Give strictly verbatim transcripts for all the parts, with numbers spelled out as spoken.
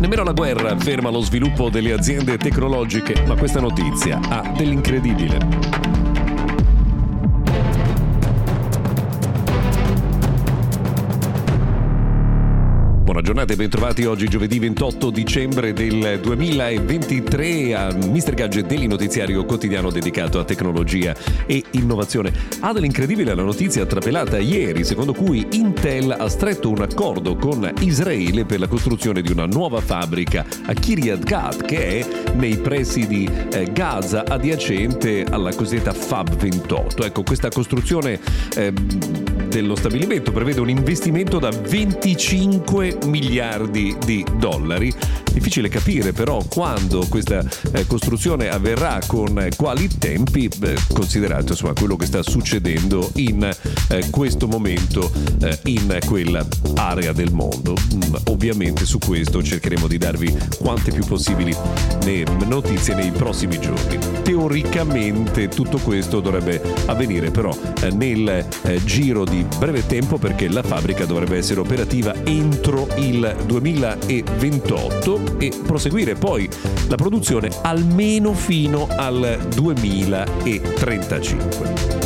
Nemmeno la guerra ferma lo sviluppo delle aziende tecnologiche, ma questa notizia ha dell'incredibile. Buona giornata e bentrovati oggi giovedì ventotto dicembre del duemilaventitré a Mister Gadget Daily, notiziario quotidiano dedicato a tecnologia e innovazione. Ha dell'incredibile la notizia trapelata ieri, secondo cui Intel ha stretto un accordo con Israele per la costruzione di una nuova fabbrica a Kiryat Gat, che è nei pressi di Gaza, adiacente alla cosiddetta Fab ventotto. Ecco, questa costruzione eh, dello stabilimento prevede un investimento da venticinque miliardi di dollari. Difficile capire però quando questa eh, costruzione avverrà, con quali tempi, eh, considerato insomma quello che sta succedendo in eh, questo momento eh, in quell'area del mondo. Mm, ovviamente su questo cercheremo di darvi quante più possibili le notizie nei prossimi giorni. Teoricamente tutto questo dovrebbe avvenire però eh, nel eh, giro di breve tempo, perché la fabbrica dovrebbe essere operativa entro il duemilaventotto e proseguire poi la produzione almeno fino al duemilatrentacinque.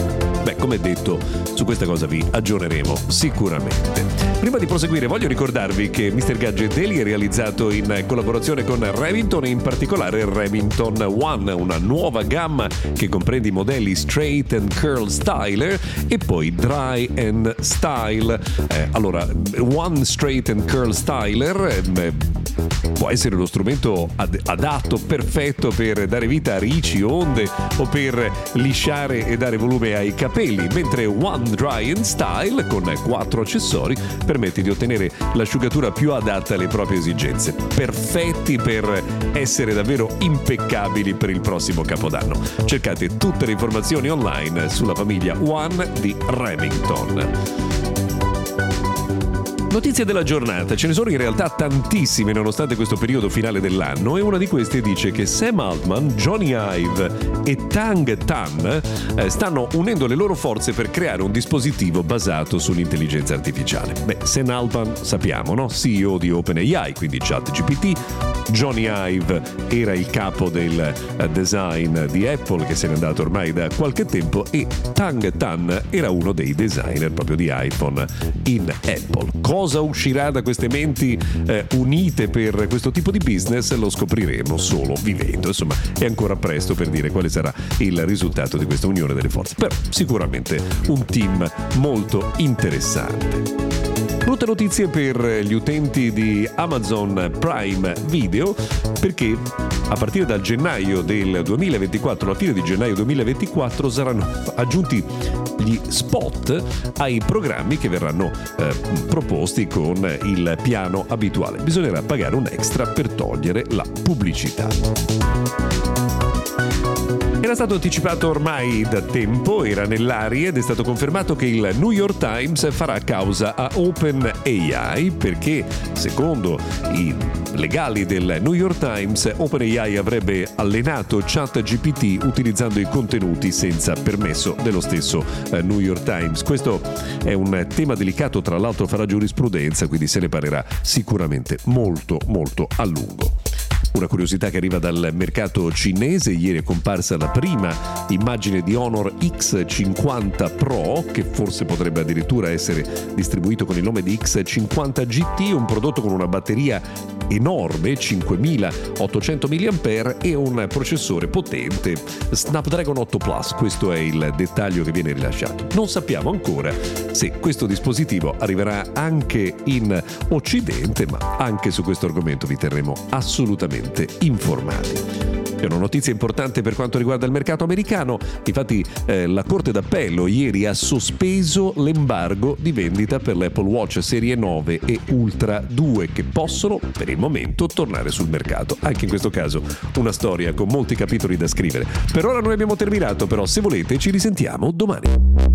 Beh, come detto, su questa cosa vi aggiorneremo sicuramente. Prima di proseguire voglio ricordarvi che Mister Gadget Daily è realizzato in collaborazione con Remington, e in particolare Remington One, una nuova gamma che comprende i modelli Straight and Curl Styler e poi Dry and Style. Eh, allora, One Straight and Curl Styler eh, può essere uno strumento ad- adatto, perfetto per dare vita a ricci, onde o per lisciare e dare volume ai capelli. Mentre One Dry and Style, con quattro accessori, permette di ottenere l'asciugatura più adatta alle proprie esigenze. Perfetti per essere davvero impeccabili per il prossimo Capodanno. Cercate tutte le informazioni online sulla famiglia One di Remington. Notizie della giornata, ce ne sono in realtà tantissime nonostante questo periodo finale dell'anno, e una di queste dice che Sam Altman, Johnny Ive e Tang Tan eh, stanno unendo le loro forze per creare un dispositivo basato sull'intelligenza artificiale. Beh, Sam Altman sappiamo, no? C E O di OpenAI, quindi ChatGPT. Johnny Ive era il capo del eh, design di Apple, che se n'è andato ormai da qualche tempo, e Tang Tan era uno dei designer proprio di iPhone in Apple. Cosa uscirà da queste menti eh, unite per questo tipo di business lo scopriremo solo vivendo. Insomma, è ancora presto per dire quale sarà il risultato di questa unione delle forze, però sicuramente un team molto interessante. Brutte notizie per gli utenti di Amazon Prime Video, perché a partire dal gennaio del duemilaventiquattro, alla fine di gennaio duemilaventiquattro, saranno aggiunti gli spot ai programmi che verranno eh, proposti con il piano abituale. Bisognerà pagare un extra per togliere la pubblicità. Era stato anticipato ormai da tempo, era nell'aria, ed è stato confermato che il New York Times farà causa a OpenAI, perché secondo i legali del New York Times OpenAI avrebbe allenato ChatGPT utilizzando i contenuti senza permesso dello stesso New York Times. Questo è un tema delicato, tra l'altro farà giurisprudenza, quindi se ne parlerà sicuramente molto molto a lungo. Una curiosità che arriva dal mercato cinese: ieri è comparsa la prima immagine di Honor X cinquanta Pro, che forse potrebbe addirittura essere distribuito con il nome di X cinquanta G T, un prodotto con una batteria enorme, cinquemilaottocento milliampere-ore, e un processore potente Snapdragon otto Plus. Questo è il dettaglio che viene rilasciato. Non sappiamo ancora se questo dispositivo arriverà anche in Occidente, ma anche su questo argomento vi terremo assolutamente informati. C'è una notizia importante per quanto riguarda il mercato americano, infatti eh, la Corte d'Appello ieri ha sospeso l'embargo di vendita per l'Apple Watch serie nove e Ultra due, che possono per il momento tornare sul mercato. Anche in questo caso una storia con molti capitoli da scrivere. Per ora noi abbiamo terminato, però se volete ci risentiamo domani.